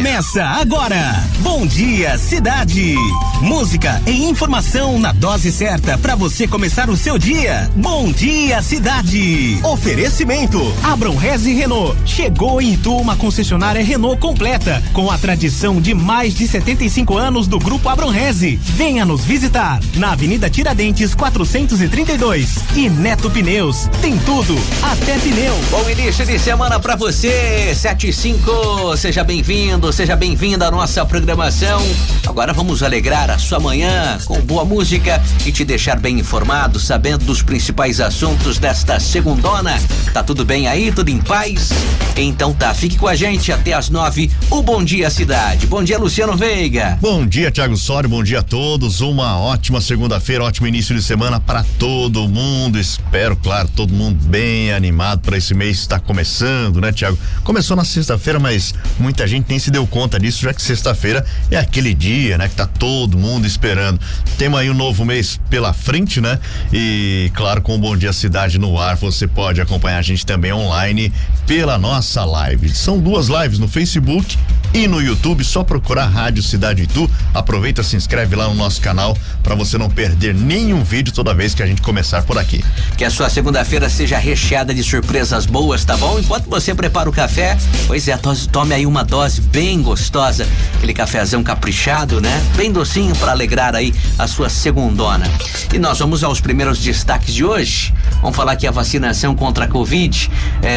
Começa agora. Bom dia, cidade. Música e informação na dose certa para você começar o seu dia. Bom dia, cidade. Oferecimento. Abron Rezi Renault. Chegou em Itu uma concessionária Renault completa, com a tradição de mais de 75 anos do grupo Abron Rezi. Venha nos visitar na Avenida Tiradentes 432. E Neto Pneus. Tem tudo, até pneu. Bom início de semana para você. 7:05. Seja bem-vindo, seja bem-vinda à nossa programação. Agora vamos alegrar a sua manhã com boa música e te deixar bem informado, sabendo dos principais assuntos desta segundona. Tá tudo bem aí? Tudo em paz? Então tá, fique com a gente até às 9, o Bom Dia Cidade. Bom dia, Luciano Veiga. Bom dia, Tiago Sório, bom dia a todos. Uma ótima segunda-feira, ótimo início de semana para todo mundo. Espero, claro, todo mundo bem animado para esse mês que está começando, né, Tiago? Começou na sexta-feira, mas muita gente nem se deu conta disso, já que sexta-feira é aquele dia, né, que tá todo mundo esperando. Temos aí um novo mês pela frente, né? E claro, com o Bom Dia Cidade no ar, você pode acompanhar a gente também online pela nossa live. São duas lives no Facebook e no YouTube, só procurar Rádio Cidade Itu. Aproveita, se inscreve lá no nosso canal para você não perder nenhum vídeo toda vez que a gente começar por aqui. Que a sua segunda-feira seja recheada de surpresas boas, tá bom? Enquanto você prepara o café, pois é, tome aí uma dose bem gostosa, aquele cafezão caprichado, né? Bem docinho para alegrar aí a sua segundona. E nós vamos aos primeiros destaques de hoje. Vamos falar que a vacinação contra a Covid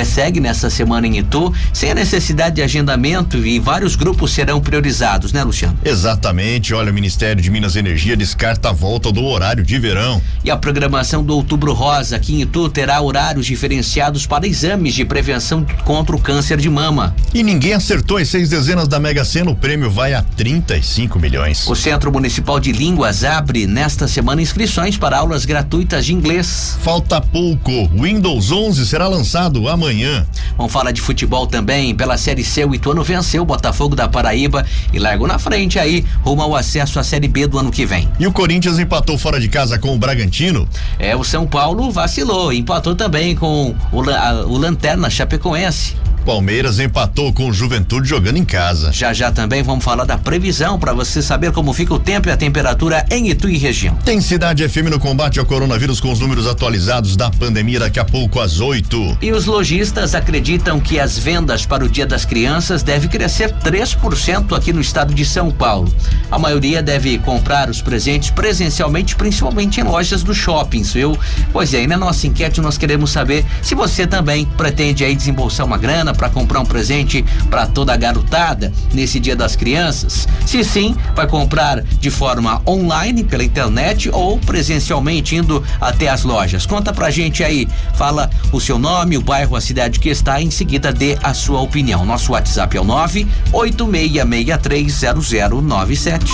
segue nessa semana em Itu, sem a necessidade de agendamento, e vários grupos serão priorizados, né, Luciano? Exatamente. Olha, o Ministério de Minas e Energia descarta a volta do horário de verão. E a programação do Outubro Rosa aqui em Itu terá horários diferenciados para exames de prevenção contra o câncer de mama. E ninguém acertou as 6 dezenas da Mega Sena, o prêmio vai a 35 milhões. O Centro Municipal de Línguas abre nesta semana inscrições para aulas gratuitas de inglês. Falta pouco. Windows 11 será lançado amanhã. Vamos falar de futebol também. Pela Série C, o Ituano venceu o Botafogo da Paraíba e largou na frente aí, rumo ao acesso à Série B do ano que vem. E o Corinthians empatou fora de casa com o Bragantino. É, o São Paulo vacilou, empatou também com o Lanterna Chapecoense. Palmeiras empatou com o Juventude jogando em casa. Já também vamos falar da previsão para você saber como fica o tempo e a temperatura em Itu e região. Tem Cidade FM no combate ao coronavírus com os números atualizados da pandemia daqui a pouco às 8. E os lojistas acreditam que as vendas para o Dia das Crianças deve crescer 3% aqui no estado de São Paulo. A maioria deve comprar os presentes presencialmente, principalmente em lojas dos shoppings, viu? Pois é, e na nossa enquete nós queremos saber se você também pretende aí desembolsar uma grana para comprar um presente para toda a garotada nesse Dia das Crianças. Se sim, vai comprar de forma online, pela internet, ou presencialmente indo até as lojas. Conta pra gente aí, fala o seu nome, o bairro, a cidade que está, em seguida dê a sua opinião. Nosso WhatsApp é o 986630097.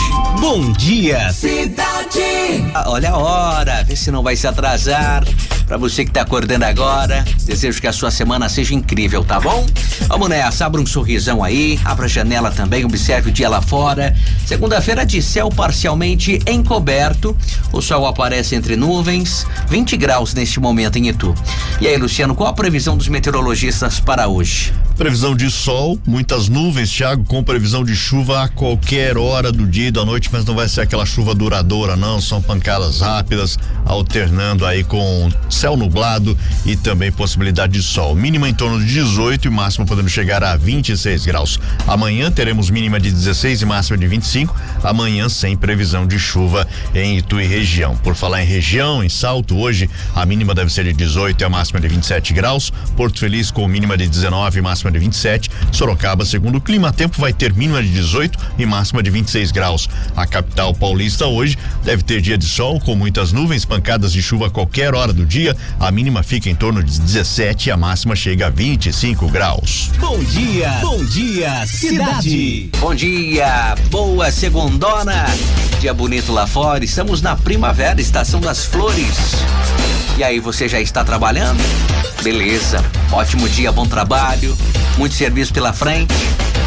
Bom dia, cidade! Olha a hora, vê se não vai se atrasar. Pra você que tá acordando agora, desejo que a sua semana seja incrível, tá bom? Vamos nessa, abra um sorrisão aí, abra a janela também, observe o dia lá fora. Segunda-feira de céu parcialmente encoberto, o sol aparece entre nuvens, 20 graus neste momento em Itu. E aí, Luciano, qual a previsão dos meteorologistas para hoje? Previsão de sol, muitas nuvens, Thiago, com previsão de chuva a qualquer hora do dia e da noite, mas não vai ser aquela chuva duradoura não, são pancadas rápidas, alternando aí com céu nublado e também possibilidade de sol. Mínima em torno de 18 e máxima podendo chegar a 26 graus. Amanhã teremos mínima de 16 e máxima de 25. Amanhã sem previsão de chuva em Itu e região. Por falar em região, em Salto, hoje a mínima deve ser de 18 e a máxima de 27 graus. Porto Feliz com mínima de 19 e máxima de 27. Sorocaba, segundo o Climatempo, vai ter mínima de 18 e máxima de 26 graus. A capital paulista hoje deve ter dia de sol com muitas nuvens, pancadas de chuva a qualquer hora do dia. A mínima fica em torno de 17 e a máxima chega a 25 graus. Bom dia, cidade. Bom dia, boa segundona. Dia bonito lá fora, estamos na primavera, estação das flores. E aí, você já está trabalhando? Beleza, ótimo dia, bom trabalho, muito serviço pela frente.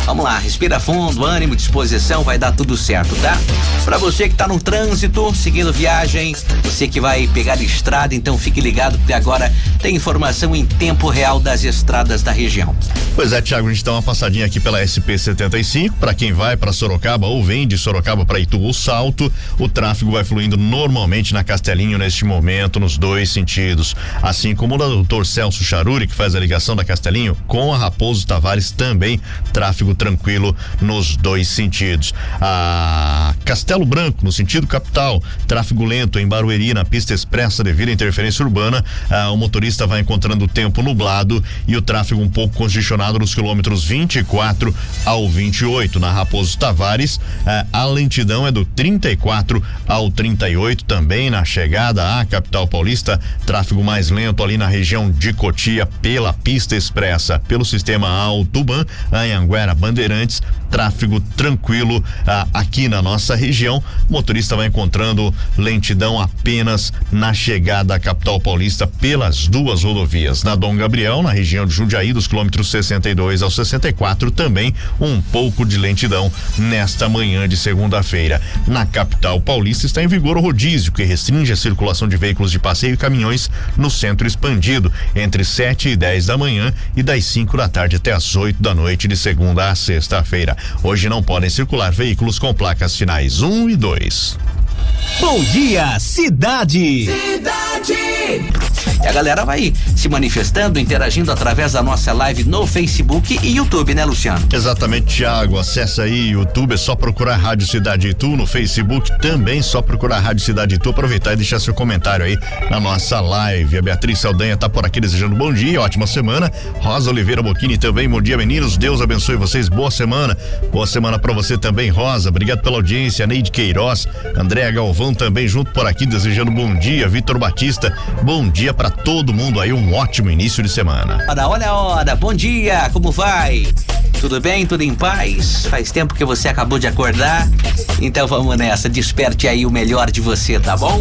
Vamos lá, respira fundo, ânimo, disposição, vai dar tudo certo, tá? Pra você que tá no trânsito, seguindo viagem, você que vai pegar a estrada, então fique ligado, porque agora tem informação em tempo real das estradas da região. Pois é, Tiago, a gente dá uma passadinha aqui pela SP-75, pra quem vai pra Sorocaba ou vem de Sorocaba pra Itu ou Salto, o tráfego vai fluindo normalmente na Castelinho neste momento, nos dois sentidos, assim como o doutor Celso Charuri, que faz a ligação da Castelinho com a Raposo Tavares, também tráfego tranquilo nos dois sentidos. A Castelo Branco, no sentido capital, tráfego lento em Barueri, na pista expressa devido à interferência urbana, o motorista vai encontrando o tempo nublado e o tráfego um pouco congestionado nos quilômetros 24 ao 28. Na Raposo Tavares, a lentidão é do 34 ao 38, também na chegada à capital paulista, tráfego mais lento ali na região de Cotia pela pista expressa. Pelo sistema Autoban, Anguera Bandeirantes, tráfego tranquilo aqui na nossa região. O motorista vai encontrando lentidão apenas na chegada à capital paulista pelas duas rodovias. Na Dom Gabriel, na região de Jundiaí, dos quilômetros 62 ao 64, também um pouco de lentidão nesta manhã de segunda-feira. Na capital paulista está em vigor o rodízio, que restringe a circulação de veículos de passeio e caminhões no centro expandido, entre 7 e 10 da manhã e das 5 da tarde até as 8 da noite, de segunda a sexta-feira. Hoje não podem circular veículos com placas finais 1 e 2. Bom dia, cidade! E a galera vai se manifestando, interagindo através da nossa live no Facebook e YouTube, né, Luciano? Exatamente, Tiago. Acessa aí YouTube, é só procurar Rádio Cidade Itu, no Facebook também é só procurar Rádio Cidade Itu, aproveitar e deixar seu comentário aí na nossa live. A Beatriz Aldenha tá por aqui desejando bom dia, ótima semana. Rosa Oliveira Bochini também, bom dia, meninos, Deus abençoe vocês, boa semana pra você também, Rosa, obrigado pela audiência. Neide Queiroz, André Galvão também junto por aqui, desejando bom dia. Vitor Batista, bom dia pra todo mundo aí, um ótimo início de semana. Olha, bom dia, como vai? Tudo bem? Tudo em paz? Faz tempo que você acabou de acordar, então vamos nessa, desperte aí o melhor de você, tá bom?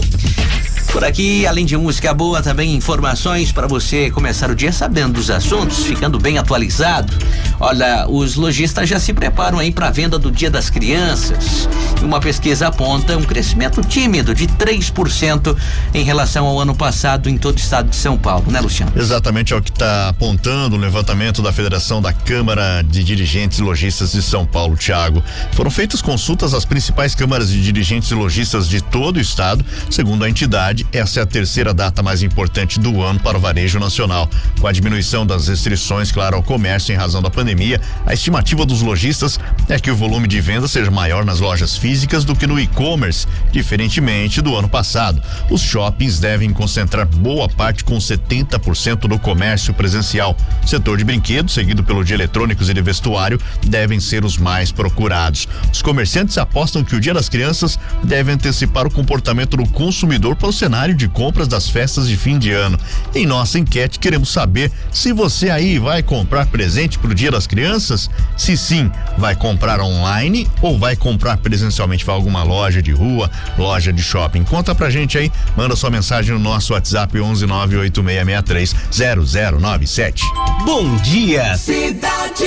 Por aqui, além de música boa, também informações para você começar o dia sabendo dos assuntos, ficando bem atualizado. Olha, os lojistas já se preparam aí para a venda do Dia das Crianças. Uma pesquisa aponta um crescimento tímido de 3% em relação ao ano passado em todo o estado de São Paulo, né, Luciano? Exatamente, é o que está apontando o levantamento da Federação da Câmara de Dirigentes e Lojistas de São Paulo, Tiago. Foram feitas consultas às principais câmaras de dirigentes e lojistas de todo o estado. Segundo a entidade, essa é a terceira data mais importante do ano para o varejo nacional. Com a diminuição das restrições, claro, ao comércio em razão da pandemia, a estimativa dos lojistas é que o volume de venda seja maior nas lojas físicas do que no e-commerce, diferentemente do ano passado. Os shoppings devem concentrar boa parte, com 70% do comércio presencial. O setor de brinquedos, seguido pelo de eletrônicos e de vestuário, devem ser os mais procurados. Os comerciantes apostam que o Dia das Crianças deve antecipar o comportamento do consumidor para o cenário de compras das festas de fim de ano. Em nossa enquete, queremos saber se você aí vai comprar presente pro Dia das Crianças. Se sim, vai comprar online ou vai comprar presencialmente para alguma loja de rua, loja de shopping? Conta pra gente aí, manda sua mensagem no nosso WhatsApp 11986630097. Bom dia, cidade!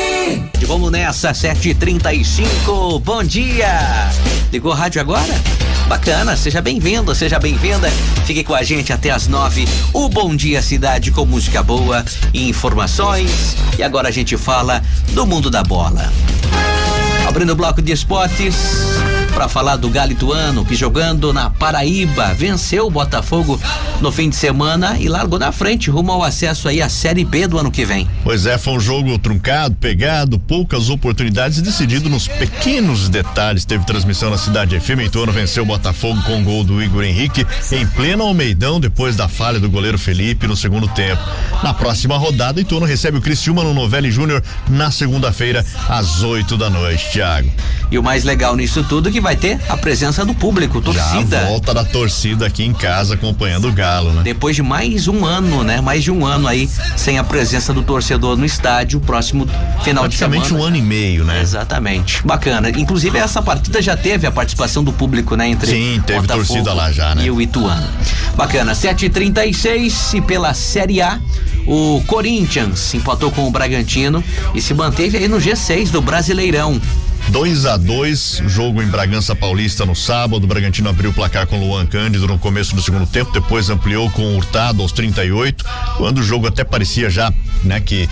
E vamos nessa, 7h35. Bom dia! Ligou a rádio agora? Bacana, seja bem-vindo, seja bem-vinda. Fique com a gente até as 9. O Bom Dia Cidade com música boa e informações. E agora a gente fala do mundo da bola. Abrindo o bloco de esportes para falar do Galo Ituano, que jogando na Paraíba venceu o Botafogo no fim de semana e largou na frente rumo ao acesso aí à Série B do ano que vem. Pois é, foi um jogo truncado, pegado, poucas oportunidades e decidido nos pequenos detalhes. Teve transmissão na Cidade FM. Ituano venceu o Botafogo com um gol do Igor Henrique em pleno almeidão, depois da falha do goleiro Felipe no segundo tempo. Na próxima rodada, Ituano recebe o Criciúma no Novelli Júnior na segunda-feira às 8 da noite, Thiago. E o mais legal nisso tudo é que vai ter a presença do público, torcida. Já a volta da torcida aqui em casa acompanhando o Galo, né? Depois de mais um ano, né? Mais de um ano aí sem a presença do torcedor no estádio, próximo final de semana. Praticamente um ano e meio, né? Exatamente. Bacana. Inclusive essa partida já teve a participação do público, né? Entre sim, teve Botafogo, torcida lá já, né? E o Ituano. Bacana. 7h36 e pela Série A, o Corinthians empatou com o Bragantino e se manteve aí no G6 do Brasileirão. 2-2, jogo em Bragança Paulista no sábado. O Bragantino abriu o placar com Luan Cândido no começo do segundo tempo, depois ampliou com o Hurtado aos 38, quando o jogo até parecia já, né, que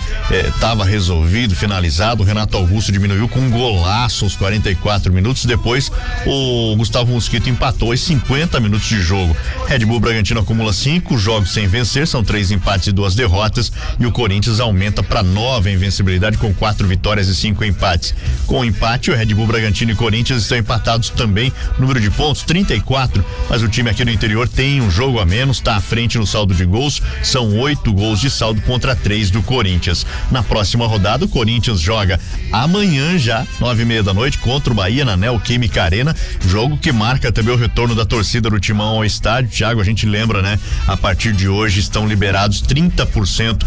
estava resolvido, finalizado. O Renato Augusto diminuiu com um golaço aos 44 minutos. Depois o Gustavo Mosquito empatou aos 50 minutos de jogo. Red Bull Bragantino acumula 5 jogos sem vencer, são 3 empates e 2 derrotas, e o Corinthians aumenta para 9 a invencibilidade com 4 vitórias e 5 empates. Com o empate, o Red Bull Bragantino e Corinthians estão empatados também, número de pontos 34, mas o time aqui no interior tem um jogo a menos, está à frente no saldo de gols, são 8 gols de saldo contra 3 do Corinthians. Na próxima rodada, o Corinthians joga amanhã já, 21h30, contra o Bahia na Neoquímica Arena, jogo que marca também o retorno da torcida do Timão ao estádio. Tiago, a gente lembra, né? A partir de hoje estão liberados 30%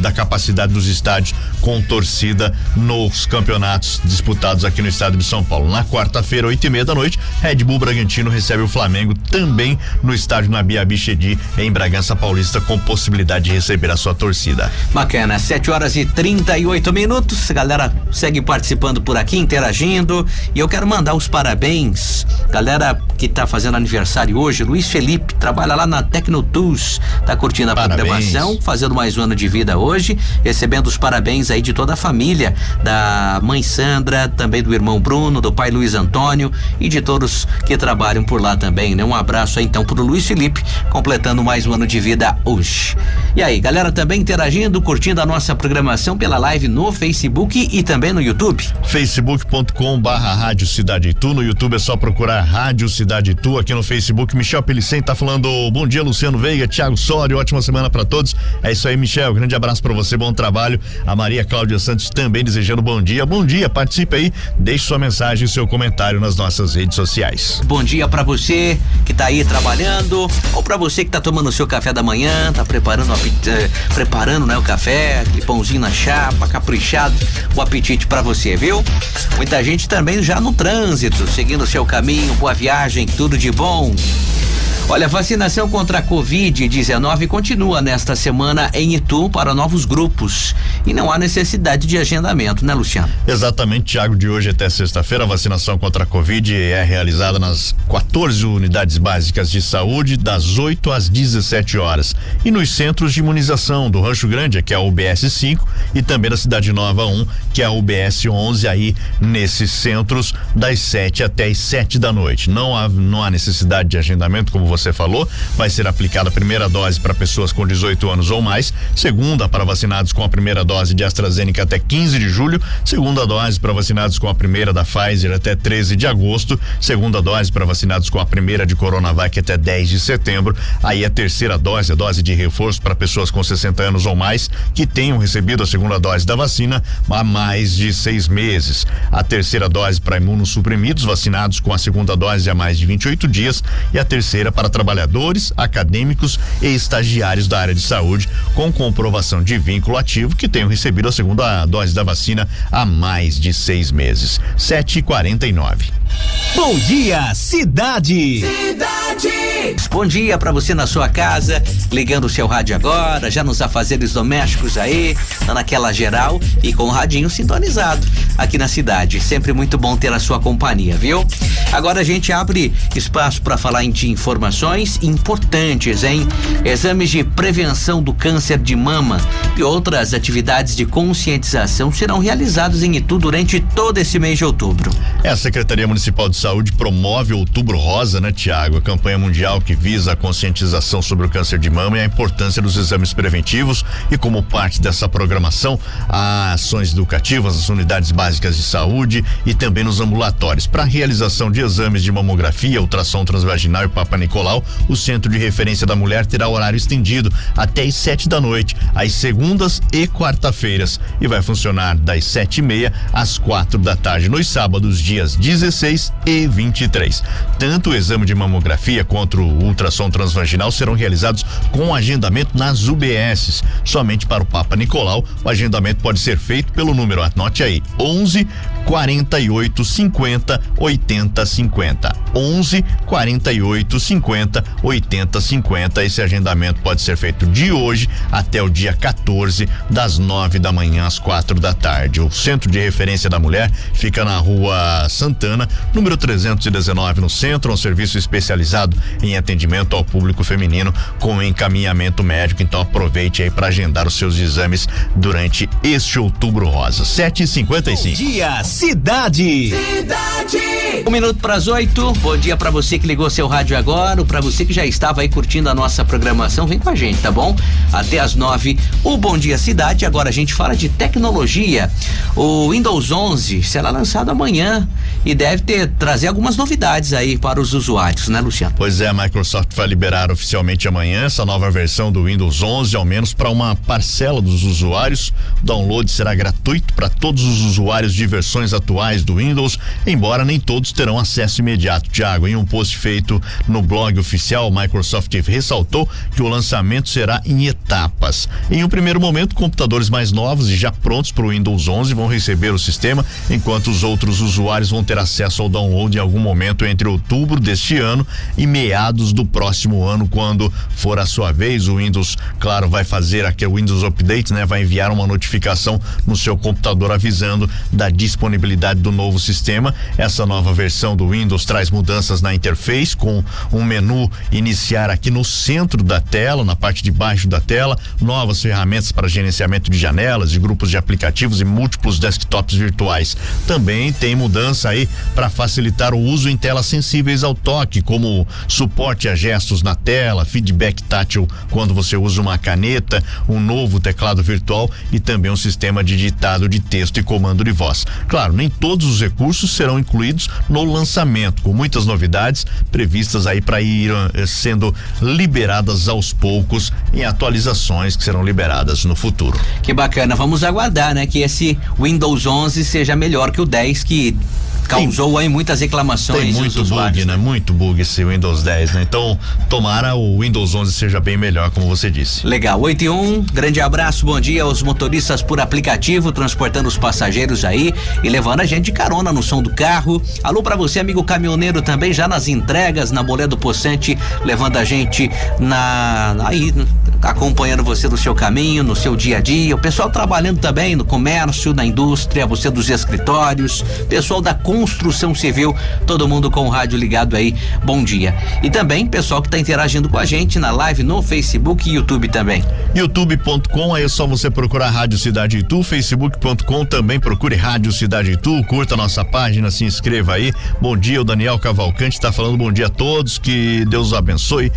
da capacidade dos estádios com torcida nos campeonatos disputados aqui no estado de São Paulo. Na quarta-feira, 20h30, Red Bull Bragantino recebe o Flamengo também no estádio Nabi Abichedi, em Bragança Paulista, com possibilidade de receber a sua torcida. Bacana, 7h38. Galera, segue participando por aqui, interagindo, e eu quero mandar os parabéns, galera que tá fazendo aniversário hoje. Luiz Felipe, trabalha lá na Tecnotus, tá curtindo a programação, fazendo mais um ano de vida hoje, recebendo os parabéns aí de toda a família, da mãe Sandra, também do irmão Bruno, do pai Luiz Antônio e de todos que trabalham por lá também, né? Um abraço aí então pro Luiz Felipe, completando mais um ano de vida hoje. E aí, galera também interagindo, curtindo a nossa programação pela live no Facebook e também no YouTube. facebook.com/Rádio Cidade Itu, no YouTube é só procurar Rádio Cidade Itu. Aqui no Facebook, Michel Pelicen tá falando: bom dia, Luciano Veiga, Tiago Sório, ótima semana pra todos. É isso aí, Michel, grande abraço pra você, bom trabalho. A Maria Cláudia Santos também desejando bom dia, participe aí, deixe sua mensagem e seu comentário nas nossas redes sociais. Bom dia pra você que tá aí trabalhando, ou pra você que tá tomando o seu café da manhã, tá preparando o café, aquele pãozinho na chapa, caprichado, o apetite pra você, viu? Muita gente também já no trânsito, seguindo o seu caminho, boa viagem, tudo de bom. Olha, a vacinação contra a Covid-19 continua nesta semana em Itu para novos grupos e não há necessidade de agendamento, né, Luciano? Exatamente, Tiago, de hoje até sexta-feira a vacinação contra a Covid é realizada nas 14 unidades básicas de saúde, das 8 às 17h, e nos centros de imunização do Rancho Grande, que é a UBS 5, e também da Cidade Nova 1, que é a UBS 11, aí nesses centros das 7 até as 7h. Não há necessidade de agendamento, como você falou. Vai ser aplicada a primeira dose para pessoas com 18 anos ou mais, segunda para vacinados com a primeira dose de AstraZeneca até 15 de julho, segunda dose para vacinados com a primeira da Pfizer até 13 de agosto, segunda dose para vacinados com a primeira de Coronavac até 10 de setembro, aí a terceira dose, a dose de reforço para pessoas com 60 anos ou mais que tenham recebido a segunda dose da vacina há mais de 6 meses, a terceira dose para imunossuprimidos vacinados com a segunda dose há mais de 28 dias e a terceira para trabalhadores, acadêmicos e estagiários da área de saúde com comprovação de vínculo ativo que tenham recebido a segunda dose da vacina há mais de 6 meses. 7h49. Bom dia, Cidade! Bom dia pra você na sua casa, ligando o seu rádio agora, já nos afazeres domésticos aí, tá naquela geral e com o radinho sintonizado aqui na cidade. Sempre muito bom ter a sua companhia, viu? Agora a gente abre espaço pra falar de informações importantes, hein? Exames de prevenção do câncer de mama e outras atividades de conscientização serão realizados em Itu durante todo esse mês de outubro. É a Secretaria Municipal de Saúde promove o Outubro Rosa, né, Tiago? A campanha mundial que visa a conscientização sobre o câncer de mama e a importância dos exames preventivos, e como parte dessa programação, há ações educativas nas unidades básicas de saúde e também nos ambulatórios. Para a realização de exames de mamografia, ultrassom transvaginal e Papa Nicolau, o Centro de Referência da Mulher terá horário estendido até as 7h, às segundas e quarta-feiras, e vai funcionar das 7h30 às 4h nos sábados, dias 16 e 23. Tanto o exame de mamografia quanto o ultrassom transvaginal serão realizados com agendamento nas UBSs. Somente para o Papa Nicolau, o agendamento pode ser feito pelo número, anote aí, 11 48 50 80 50. 11 48 50 80 50. Esse agendamento pode ser feito de hoje até o dia 14, das 9 da manhã às 4 da tarde. O Centro de Referência da Mulher fica na Rua Santana, número 319, no centro, um serviço especializado em atendimento ao público feminino com encaminhamento médico. Então aproveite aí para agendar os seus exames durante este Outubro Rosa. 7h55. Bom dia, Cidade. Cidade. 1 minuto para as 8. Bom dia para você que ligou seu rádio agora, ou para você que já estava aí curtindo a nossa programação. Vem com a gente, tá bom? Até às 9, o Bom Dia Cidade. Agora a gente fala de tecnologia. O Windows 11 será lançado amanhã e deve trazer algumas novidades aí para os usuários, né, Luciano? Pois é, a Microsoft vai liberar oficialmente amanhã essa nova versão do Windows 11, ao menos para uma parcela dos usuários. O download será gratuito para todos os usuários de versões atuais do Windows, embora nem todos terão acesso imediato. Tiago, em um post feito no blog oficial, a Microsoft ressaltou que o lançamento será em etapas. Em um primeiro momento, computadores mais novos e já prontos para o Windows 11 vão receber o sistema, enquanto os outros usuários vão ter acesso ao download em algum momento entre outubro deste ano e meados do próximo ano, quando for a sua vez. O Windows, claro, vai fazer aquele Windows Update, né? Vai enviar uma notificação no seu computador avisando da disponibilidade do novo sistema. Essa nova versão do Windows traz mudanças na interface, com um menu iniciar aqui no centro da tela, na parte de baixo da tela, novas ferramentas para gerenciamento de janelas, de grupos de aplicativos e múltiplos desktops virtuais. Também tem mudança aí para facilitar o uso em telas sensíveis ao toque, como suporte a gestos na tela, feedback tátil quando você usa uma caneta, um novo teclado virtual e também um sistema de ditado de texto e comando de voz. Claro, nem todos os recursos serão incluídos no lançamento, com muitas novidades previstas aí para ir sendo liberadas aos poucos em atualizações que serão liberadas no futuro. Que bacana, vamos aguardar, né, que esse Windows 11 seja melhor que o 10, que causou aí muitas reclamações. Tem muito bug, né? Muito bug esse Windows 10, né? Então, tomara o Windows 11 seja bem melhor, como você disse. Legal, 8h01, grande abraço, bom dia aos motoristas por aplicativo, transportando os passageiros aí e levando a gente de carona no som do carro. Alô pra você, amigo caminhoneiro, também já nas entregas, na Bolé do Poçante, levando a gente aí, acompanhando você no seu caminho, no seu dia a dia. O pessoal trabalhando também no comércio, na indústria, você dos escritórios, pessoal da construção civil, todo mundo com o rádio ligado aí, bom dia. E também pessoal que está interagindo com a gente na live no Facebook e YouTube também. youtube.com, aí é só você procurar Rádio Cidade Itu, facebook.com também procure Rádio Cidade Itu, curta nossa página, se inscreva aí. Bom dia, o Daniel Cavalcante está falando bom dia a todos, que Deus os abençoe.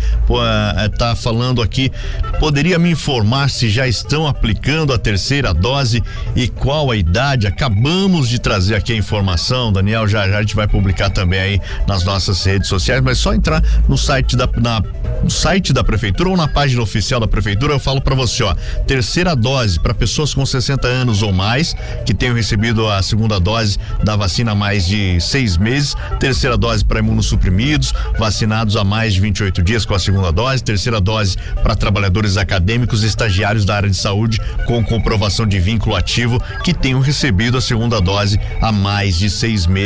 Está falando aqui, poderia me informar se já estão aplicando a terceira dose e qual a idade? Acabamos de trazer aqui a informação, Daniel. Já a gente vai publicar também aí nas nossas redes sociais, mas só entrar no site da prefeitura ou na página oficial da prefeitura. Eu falo pra você, ó, terceira dose para pessoas com 60 anos ou mais que tenham recebido a segunda dose da vacina há mais de 6 meses, terceira dose para imunossuprimidos, vacinados há mais de 28 dias com a segunda dose, terceira dose para trabalhadores acadêmicos e estagiários da área de saúde com comprovação de vínculo ativo que tenham recebido a segunda dose há mais de 6 meses.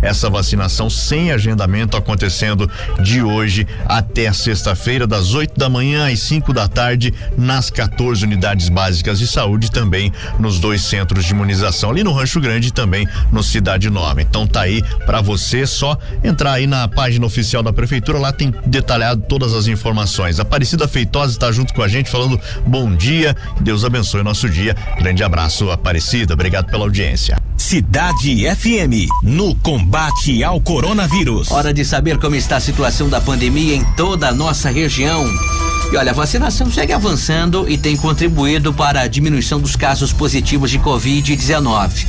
Essa vacinação sem agendamento acontecendo de hoje até sexta-feira, das 8h às 5h, nas 14 unidades básicas de saúde, também nos 2 centros de imunização, ali no Rancho Grande e também no Cidade Nova. Então tá aí pra você, só entrar aí na página oficial da prefeitura, lá tem detalhado todas as informações. Aparecida Feitosa está junto com a gente falando bom dia, Deus abençoe o nosso dia. Grande abraço, Aparecida, obrigado pela audiência. Cidade FM, no combate ao coronavírus. Hora de saber como está a situação da pandemia em toda a nossa região. E olha, a vacinação segue avançando e tem contribuído para a diminuição dos casos positivos de Covid-19.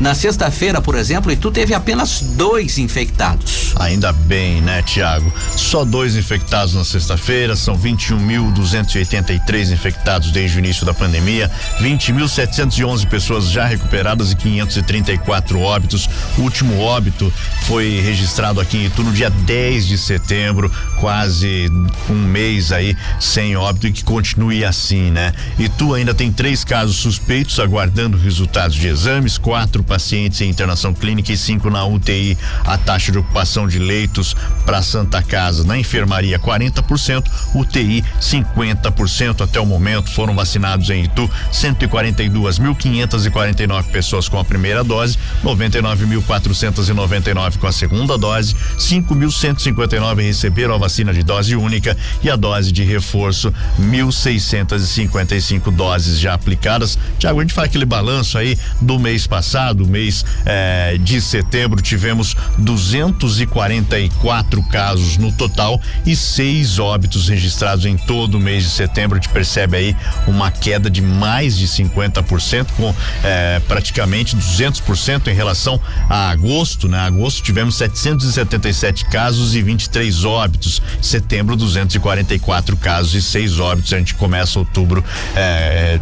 Na sexta-feira, por exemplo, Itu teve apenas 2 infectados. Ainda bem, né, Tiago? Só 2 infectados na sexta-feira, são 21.283 infectados desde o início da pandemia, 20.711 pessoas já recuperadas e 534 óbitos. O último óbito foi registrado aqui em Itu no dia 10 de setembro, quase um mês aí sem óbito e que continue assim, né? Itu ainda tem 3 casos suspeitos aguardando resultados de exames, 4 pacientes em internação clínica e 5 na UTI. A taxa de ocupação de leitos para Santa Casa na enfermaria 40%, UTI 50%. Até o momento foram vacinados em Itu 142.549 pessoas com a primeira dose, 99.499 com a segunda dose, 5.159 receberam a vacina de dose única e a dose de reforço, 1.655 doses já aplicadas. Tiago, a gente faz aquele balanço aí do mês passado, mês de setembro, tivemos 244 casos no total e 6 óbitos registrados em todo o mês de setembro. A gente percebe aí uma queda de mais de 50%, com praticamente 200% em relação a agosto, né? Agosto tivemos 777 casos e 23 óbitos. Setembro, 244 casos e 6 óbitos. A gente começa outubro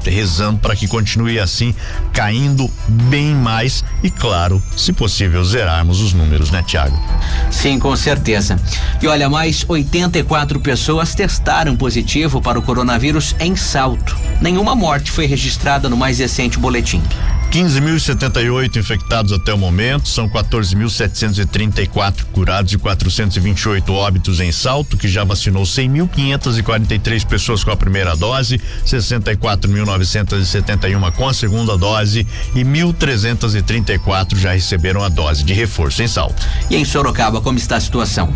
rezando para que continue assim, caindo bem mais e, claro, se possível, zerarmos os números, né, Tiago? Sim, com certeza. E olha, mais 84 pessoas testaram positivo para o coronavírus em Salto. Nenhuma morte foi registrada no mais recente boletim. 15.078 infectados até o momento, são 14.734 curados e 428 óbitos em Salto, que já vacinou 100.543 pessoas com a primeira dose, 64.971 com a segunda dose e 1.334 já receberam a dose de reforço em Salto. E em Sorocaba, como está a situação?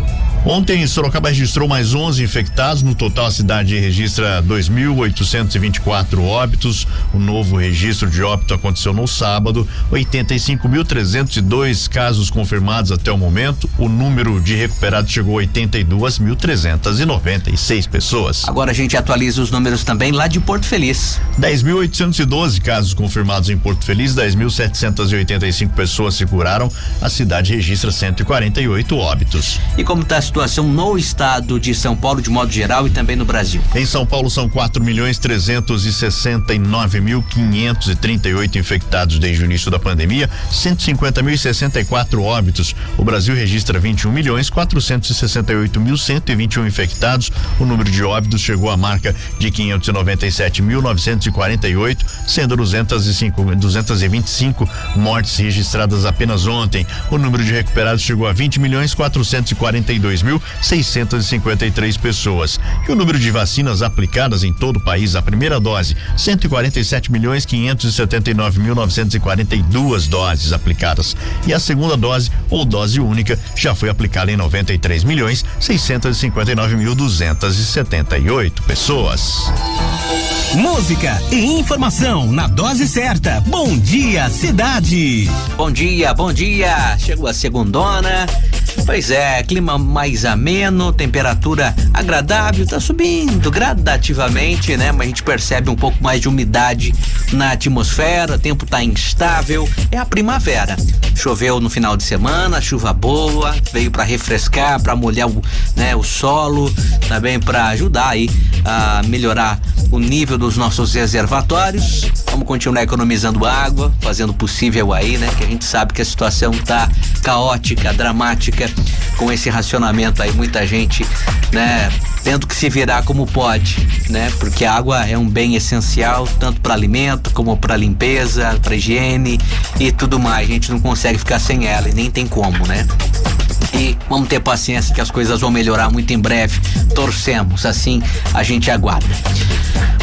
Ontem, Sorocaba registrou mais 11 infectados. No total, a cidade registra 2.824 óbitos. O novo registro de óbito aconteceu no sábado. 85.302 casos confirmados até o momento. O número de recuperados chegou a 82.396 pessoas. Agora a gente atualiza os números também lá de Porto Feliz. 10.812 casos confirmados em Porto Feliz, 10.785 pessoas se curaram. A cidade registra 148 óbitos. E como está a situação no estado de São Paulo de modo geral e também no Brasil? Em São Paulo são 4.369.538 infectados desde o início da pandemia, 150.064 óbitos. O Brasil registra 21.468.121 infectados. O número de óbitos chegou à marca de 597.948, sendo 225 mortes registradas apenas ontem. O número de recuperados chegou a 20.442.653 pessoas. E o número de vacinas aplicadas em todo o país, a primeira dose, 147.579.942 doses aplicadas. E a segunda dose, ou dose única, já foi aplicada em 93.659.278 pessoas. Música e informação na dose certa. Bom dia, cidade. Bom dia, bom dia. Chegou a segundona. Pois é, clima mais ameno, temperatura agradável, tá subindo gradativamente, né? Mas a gente percebe um pouco mais de umidade na atmosfera, o tempo tá instável, é a primavera. Choveu no final de semana, chuva boa, veio para refrescar, para molhar o solo, também para ajudar aí a melhorar o nível dos nossos reservatórios. Vamos continuar economizando água, fazendo o possível aí, né? Que a gente sabe que a situação tá caótica, dramática. Com esse racionamento aí, muita gente, né, tendo que se virar como pode, né? Porque a água é um bem essencial, tanto para alimento, como para limpeza, para higiene e tudo mais. A gente não consegue ficar sem ela e nem tem como, né? E vamos ter paciência que as coisas vão melhorar muito em breve. Torcemos, assim a gente aguarda.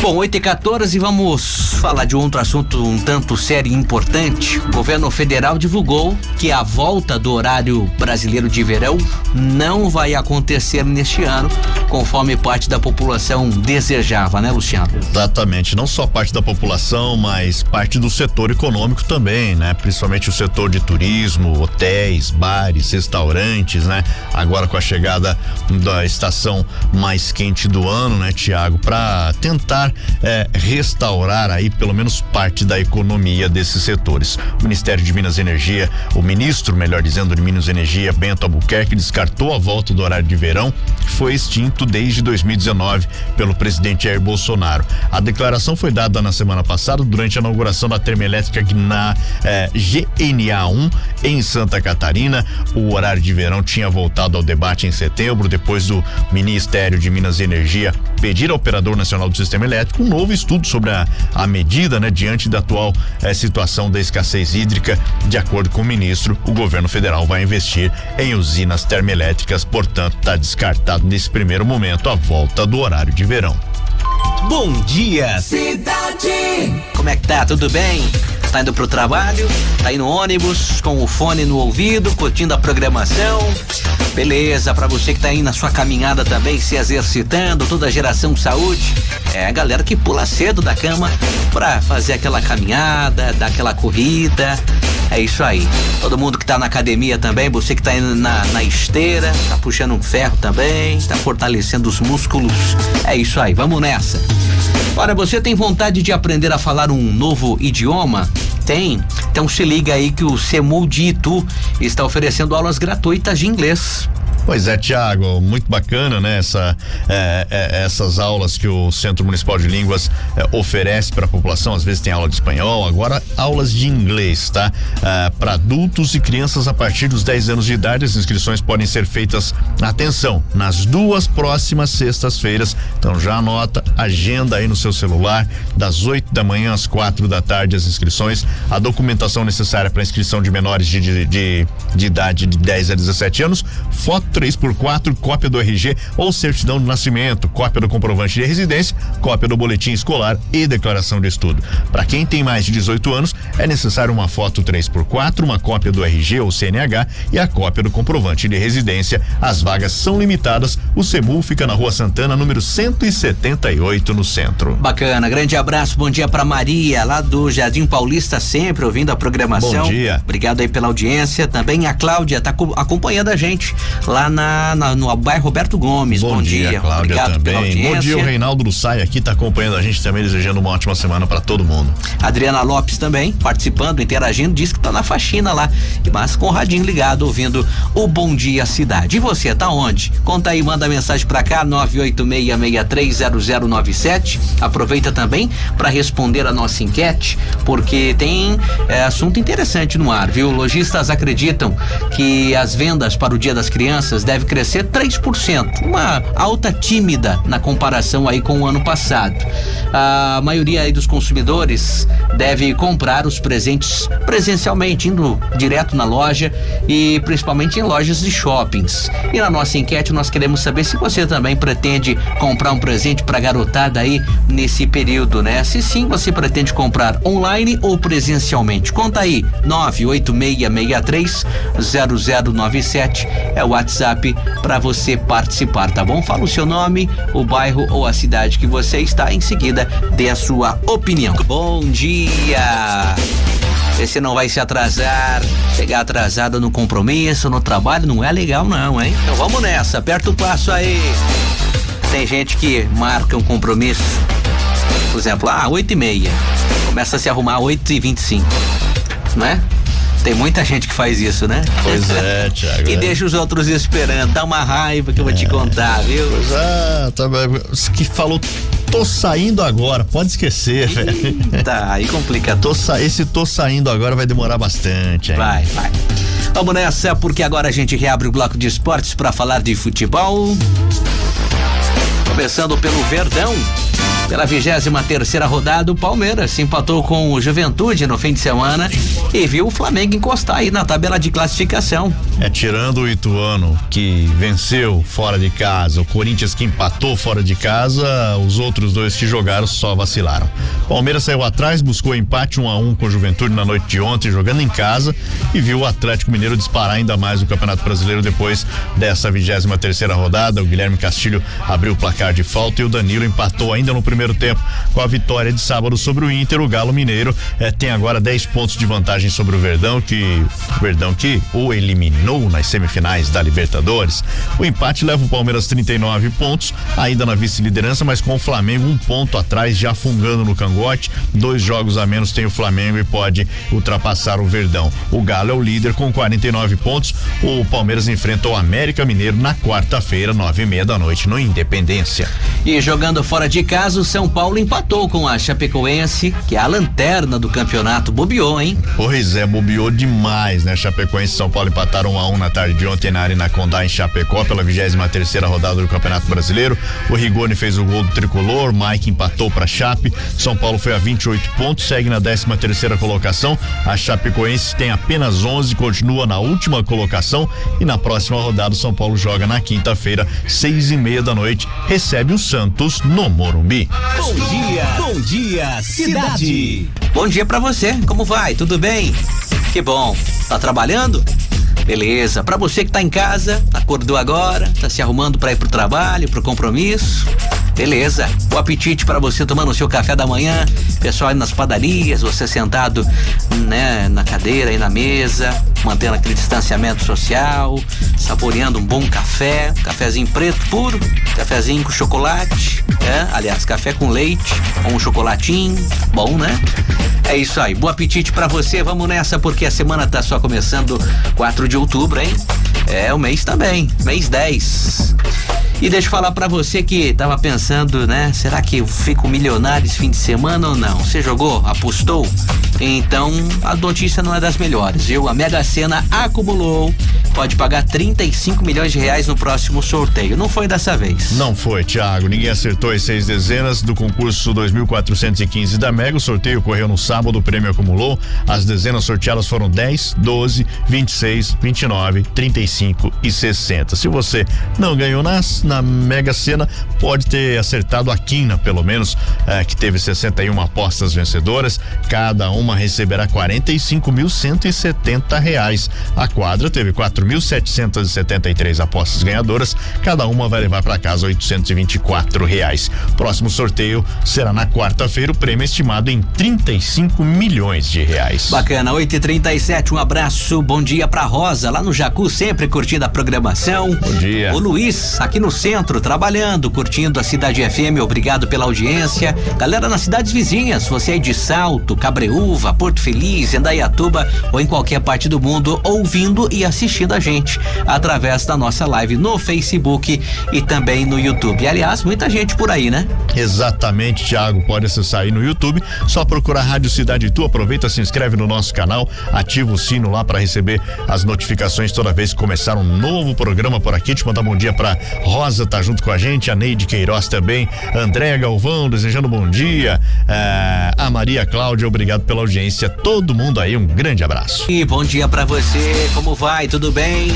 Bom, 8h14, vamos falar de outro assunto um tanto sério e importante. O governo federal divulgou que a volta do horário brasileiro de verão não vai acontecer neste ano, conforme parte da população desejava, né, Luciano? Exatamente, não só parte da população, mas parte do setor econômico também, né? Principalmente o setor de turismo, hotéis, bares, restaurantes, né? Agora com a chegada da estação mais quente do ano, né, Tiago, para tentar restaurar aí pelo menos parte da economia desses setores. O Ministério de Minas e Energia, o ministro, melhor dizendo, de Minas e Energia, Bento Albuquerque, descartou a volta do horário de verão, que foi extinto desde 2019 pelo presidente Jair Bolsonaro. A declaração foi dada na semana passada durante a inauguração da termoelétrica na GNA1 em Santa Catarina. O horário de verão Mineirão tinha voltado ao debate em setembro, depois do Ministério de Minas e Energia pedir ao Operador Nacional do Sistema Elétrico um novo estudo sobre a medida, né, diante da atual situação da escassez hídrica. De acordo com o ministro, o governo federal vai investir em usinas termoelétricas, portanto, está descartado nesse primeiro momento a volta do horário de verão. Bom dia, cidade! Como é que tá? Tudo bem? Tá indo pro trabalho, tá indo no ônibus, com o fone no ouvido, curtindo a programação. Beleza, pra você que tá aí na sua caminhada também, se exercitando, toda a geração saúde. É a galera que pula cedo da cama pra fazer aquela caminhada, dar aquela corrida. É isso aí. Todo mundo que tá na academia também, você que tá indo na esteira, tá puxando um ferro também, tá fortalecendo os músculos. É isso aí, vamos nessa. Ora, você tem vontade de aprender a falar um novo idioma? Tem? Então se liga aí que o CEMU de Itu está oferecendo aulas gratuitas de inglês. Pois é, Tiago, muito bacana, né? Essas aulas que o Centro Municipal de Línguas oferece para a população. Às vezes tem aula de espanhol, agora aulas de inglês, tá? Para adultos e crianças a partir dos 10 anos de idade. As inscrições podem ser feitas, atenção, nas duas próximas sextas-feiras. Então já anota, agenda aí no seu celular, das 8 da manhã às 4 da tarde as inscrições. A documentação necessária para inscrição de menores de idade de 10 a 17 anos, foto 3x4, cópia do RG ou certidão do nascimento, cópia do comprovante de residência, cópia do boletim escolar e declaração de estudo. Para quem tem mais de 18 anos, é necessário uma foto 3x4, uma cópia do RG ou CNH e a cópia do comprovante de residência. As vagas são limitadas. O CEMU fica na Rua Santana, número 178, no centro. Bacana, grande abraço, bom dia para Maria, lá do Jardim Paulista, sempre ouvindo a programação. Bom dia. Obrigado aí pela audiência. Também a Cláudia tá acompanhando a gente lá no bairro Roberto Gomes. Bom dia, Cláudia. Obrigado também pela audiência. Bom dia, o Reinaldo Lussai aqui tá acompanhando a gente também, desejando uma ótima semana para todo mundo. Adriana Lopes também participando, interagindo, diz que tá na faxina lá, mas com o radinho ligado, ouvindo o Bom Dia Cidade. E você, tá onde? Conta aí, manda mensagem pra cá, 986630097. Aproveita também para responder a nossa enquete, porque tem assunto interessante no ar, viu? Lojistas acreditam que as vendas para o Dia das Crianças deve crescer 3%, uma alta tímida na comparação aí com o ano passado. A maioria aí dos consumidores deve comprar os presentes presencialmente, indo direto na loja e principalmente em lojas de shoppings. E na nossa enquete nós queremos saber se você também pretende comprar um presente pra garotada aí nesse período, né? Se sim, você pretende comprar online ou presencialmente. Conta aí, 986630097 é o WhatsApp para você participar, tá bom? Fala o seu nome, o bairro ou a cidade que você está, em seguida dê a sua opinião. Bom dia! Você não vai se atrasar, chegar atrasado no compromisso, no trabalho, não é legal não, hein? Então vamos nessa, aperta o passo aí. Tem gente que marca um compromisso, por exemplo, 8h30, começa a se arrumar 8h25, né? Tem muita gente que faz isso, né? Pois é, Tiago. E deixa os outros esperando. Dá uma raiva que eu vou te contar, viu? Pois é, tá, que falou, tô saindo agora, pode esquecer, velho. Tá, aí complica. Esse tô saindo agora vai demorar bastante. Hein? Vai. Vamos nessa, porque agora a gente reabre o bloco de esportes para falar de futebol. Começando pelo Verdão. Pela 23ª rodada, o Palmeiras se empatou com o Juventude no fim de semana e viu o Flamengo encostar aí na tabela de classificação. Tirando o Ituano, que venceu fora de casa, o Corinthians que empatou fora de casa, os outros dois que jogaram só vacilaram. Palmeiras saiu atrás, buscou empate 1-1 com o Juventude na noite de ontem, jogando em casa, e viu o Atlético Mineiro disparar ainda mais o Campeonato Brasileiro depois dessa 23ª rodada. O Guilherme Castilho abriu o placar de falta e o Danilo empatou ainda no primeiro tempo. Com a vitória de sábado sobre o Inter, o Galo Mineiro tem agora 10 pontos de vantagem sobre o Verdão, que o eliminou nas semifinais da Libertadores. O empate leva o Palmeiras 39 pontos, ainda na vice-liderança, mas com o Flamengo um ponto atrás, já fungando no cangote. 2 jogos a menos tem o Flamengo e pode ultrapassar o Verdão. O Galo é o líder com 49 pontos. O Palmeiras enfrenta o América Mineiro na quarta-feira, 21h30, no Independência. E jogando fora de casa, São Paulo empatou com a Chapecoense, que é a lanterna do campeonato. Bobeou, hein? Pois é, bobeou demais, né? Chapecoense e São Paulo empataram 1-1 na tarde de ontem na Arena Condá, em Chapecó, pela 23ª rodada do Campeonato Brasileiro. O Rigoni fez o gol do tricolor, Mike empatou pra Chape. São Paulo foi a 28 pontos, segue na 13ª colocação. A Chapecoense tem apenas 11, continua na última colocação, e na próxima rodada o São Paulo joga na quinta-feira, 18h30, recebe o Santos no Morumbi. Bom dia, cidade. Bom dia pra você, como vai? Tudo bem? Que bom, tá trabalhando? Beleza, pra você que tá em casa, acordou agora, tá se arrumando pra ir pro trabalho, pro compromisso, beleza, o apetite pra você tomando o seu café da manhã, pessoal aí nas padarias, você sentado, né, na cadeira e na mesa, mantendo aquele distanciamento social, saboreando um bom café, cafezinho preto puro, cafezinho com chocolate, né? Aliás, café com leite, com um chocolatinho, bom, né? É isso aí, bom apetite pra você, vamos nessa porque a semana tá só começando, 4 de outubro, hein? É, o mês também, mês 10. E deixa eu falar pra você que tava pensando, né? Será que eu fico milionário esse fim de semana ou não? Você jogou? Apostou? Então, a notícia não é das melhores, viu? A Mega Sena acumulou, pode pagar 35 milhões de reais no próximo sorteio. Não foi dessa vez. Não foi, Tiago. Ninguém acertou as 6 dezenas do concurso 2415 da Mega. O sorteio ocorreu no sábado, o prêmio acumulou. As dezenas sorteadas foram 10, 12, 26, 29, 35 e 60. Se você não ganhou na Mega Sena, pode ter acertado a quina, pelo menos, que teve 61 apostas vencedoras. Cada uma receberá R$45.170. A quadra teve 4.773 apostas ganhadoras, cada uma vai levar para casa R$824. Próximo sorteio será na quarta-feira, o prêmio estimado em 35 milhões de reais. Bacana, 8h37, um abraço, bom dia pra Rosa, lá no Jacu, sempre curtindo a programação. Bom dia. O Luiz, aqui no centro, trabalhando, curtindo a Cidade FM, obrigado pela audiência. Galera nas cidades vizinhas, você aí de Salto, Cabreúva, Porto Feliz, Indaiatuba ou em qualquer parte do mundo, ouvindo e assistindo a gente através da nossa live no Facebook e também no YouTube. Aliás, muita gente por aí, né? Exatamente, Thiago, pode acessar aí no YouTube, só procurar Rádio Cidade Itu, aproveita, se inscreve no nosso canal, ativa o sino lá para receber as notificações toda vez que começar um novo programa por aqui. Te mandar bom dia pra Rosa, tá junto com a gente, a Neide Queiroz também, André Galvão, desejando bom dia, a Maria Cláudia, obrigado pela audiência, todo mundo aí, um grande abraço. E bom dia pra você, como vai? Tudo bem?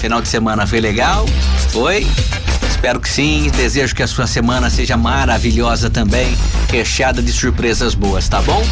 Final de semana foi legal? Foi? Espero que sim, desejo que a sua semana seja maravilhosa também, recheada de surpresas boas, tá bom?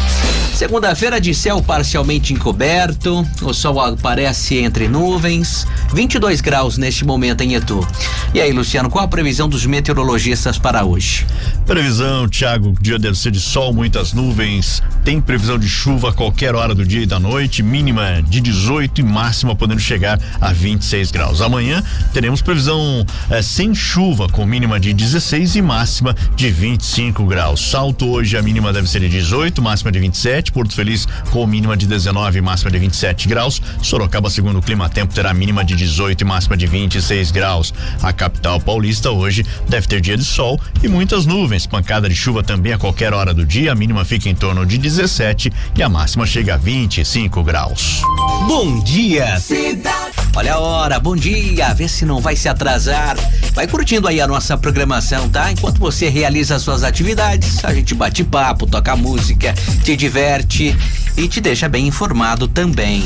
Segunda-feira de céu parcialmente encoberto, o sol aparece entre nuvens, 22 graus neste momento em Itu. E aí, Luciano, qual a previsão dos meteorologistas para hoje? Previsão, Thiago, dia deve ser de sol, muitas nuvens, tem previsão de chuva a qualquer hora do dia e da noite, mínima de 18 e máxima podendo chegar a 26 graus. Amanhã teremos previsão sem chuva, com mínima de 16 e máxima de 25 graus. Salto hoje a mínima deve ser de 18, máxima de 27. Porto Feliz com mínima de 19 e máxima de 27 graus. Sorocaba, segundo o Climatempo, terá mínima de 18 e máxima de 26 graus. A capital paulista hoje deve ter dia de sol e muitas nuvens. Pancada de chuva também a qualquer hora do dia. A mínima fica em torno de 17 e a máxima chega a 25 graus. Bom dia, cidade. Olha a hora, bom dia. Vê se não vai se atrasar. Vai curtindo aí a nossa programação, tá? Enquanto você realiza as suas atividades, a gente bate papo, toca música, te diverte e te deixa bem informado também.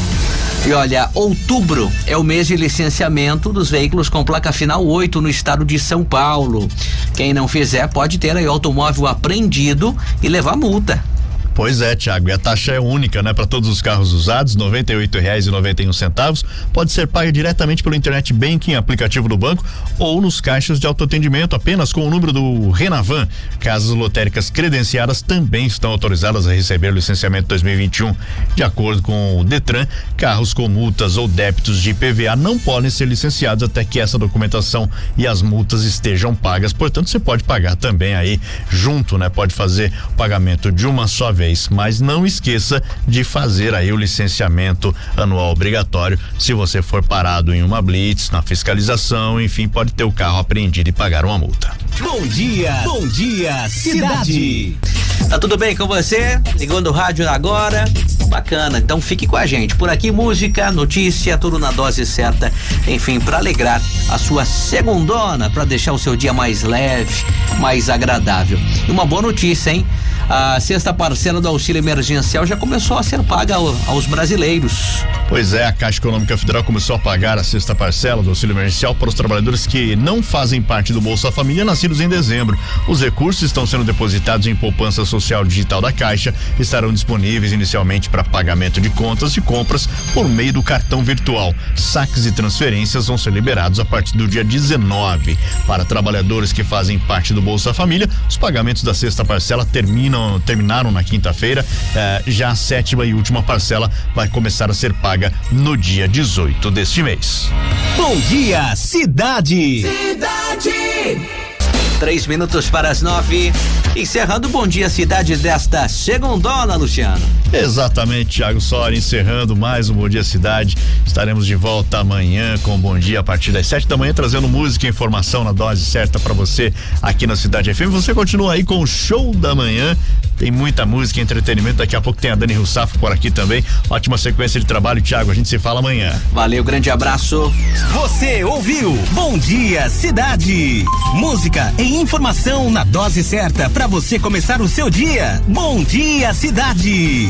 E olha, outubro é o mês de licenciamento dos veículos com placa final 8 no estado de São Paulo. Quem não fizer pode ter aí o automóvel apreendido e levar multa. Pois é, Tiago, e a taxa é única, né? Para todos os carros usados, R$ 98,91. Pode ser paga diretamente pelo Internet Banking, aplicativo do banco ou nos caixas de autoatendimento, apenas com o número do Renavan. Casas lotéricas credenciadas também estão autorizadas a receber o licenciamento 2021. De acordo com o Detran, carros com multas ou débitos de IPVA não podem ser licenciados até que essa documentação e as multas estejam pagas. Portanto, você pode pagar também aí junto, né? Pode fazer o pagamento de uma só vez. Mas não esqueça de fazer aí o licenciamento anual obrigatório. Se você for parado em uma blitz, na fiscalização, enfim, pode ter o carro apreendido e pagar uma multa. Bom dia, cidade. Tá tudo bem com você? Ligando o rádio agora? Bacana, então fique com a gente. Por aqui, música, notícia, tudo na dose certa. Enfim, pra alegrar a sua segundona, pra deixar o seu dia mais leve, mais agradável. E uma boa notícia, hein? A sexta parcela do auxílio emergencial já começou a ser paga aos brasileiros. Pois é, a Caixa Econômica Federal começou a pagar a sexta parcela do auxílio emergencial para os trabalhadores que não fazem parte do Bolsa Família nascidos em dezembro. Os recursos estão sendo depositados em poupança social digital da Caixa e estarão disponíveis inicialmente para pagamento de contas e compras por meio do cartão virtual. Saques e transferências vão ser liberados a partir do dia 19. Para trabalhadores que fazem parte do Bolsa Família, os pagamentos da sexta parcela terminaram na quinta-feira. Já a sétima e última parcela vai começar a ser paga no dia 18 deste mês. Bom dia, cidade! Cidade! 3 minutos para as 9. Encerrando o Bom Dia Cidade desta segundona, Luciano. Exatamente, Tiago Sório, encerrando mais um Bom Dia Cidade. Estaremos de volta amanhã com o Bom Dia a partir das 7 da manhã, trazendo música e informação na dose certa pra você aqui na Cidade FM. Você continua aí com o Show da Manhã. Tem muita música e entretenimento. Daqui a pouco tem a Dani Russafo por aqui também. Ótima sequência de trabalho, Tiago. A gente se fala amanhã. Valeu, grande abraço. Você ouviu Bom Dia Cidade. Música e informação na dose certa pra para você começar o seu dia. Bom dia, cidade!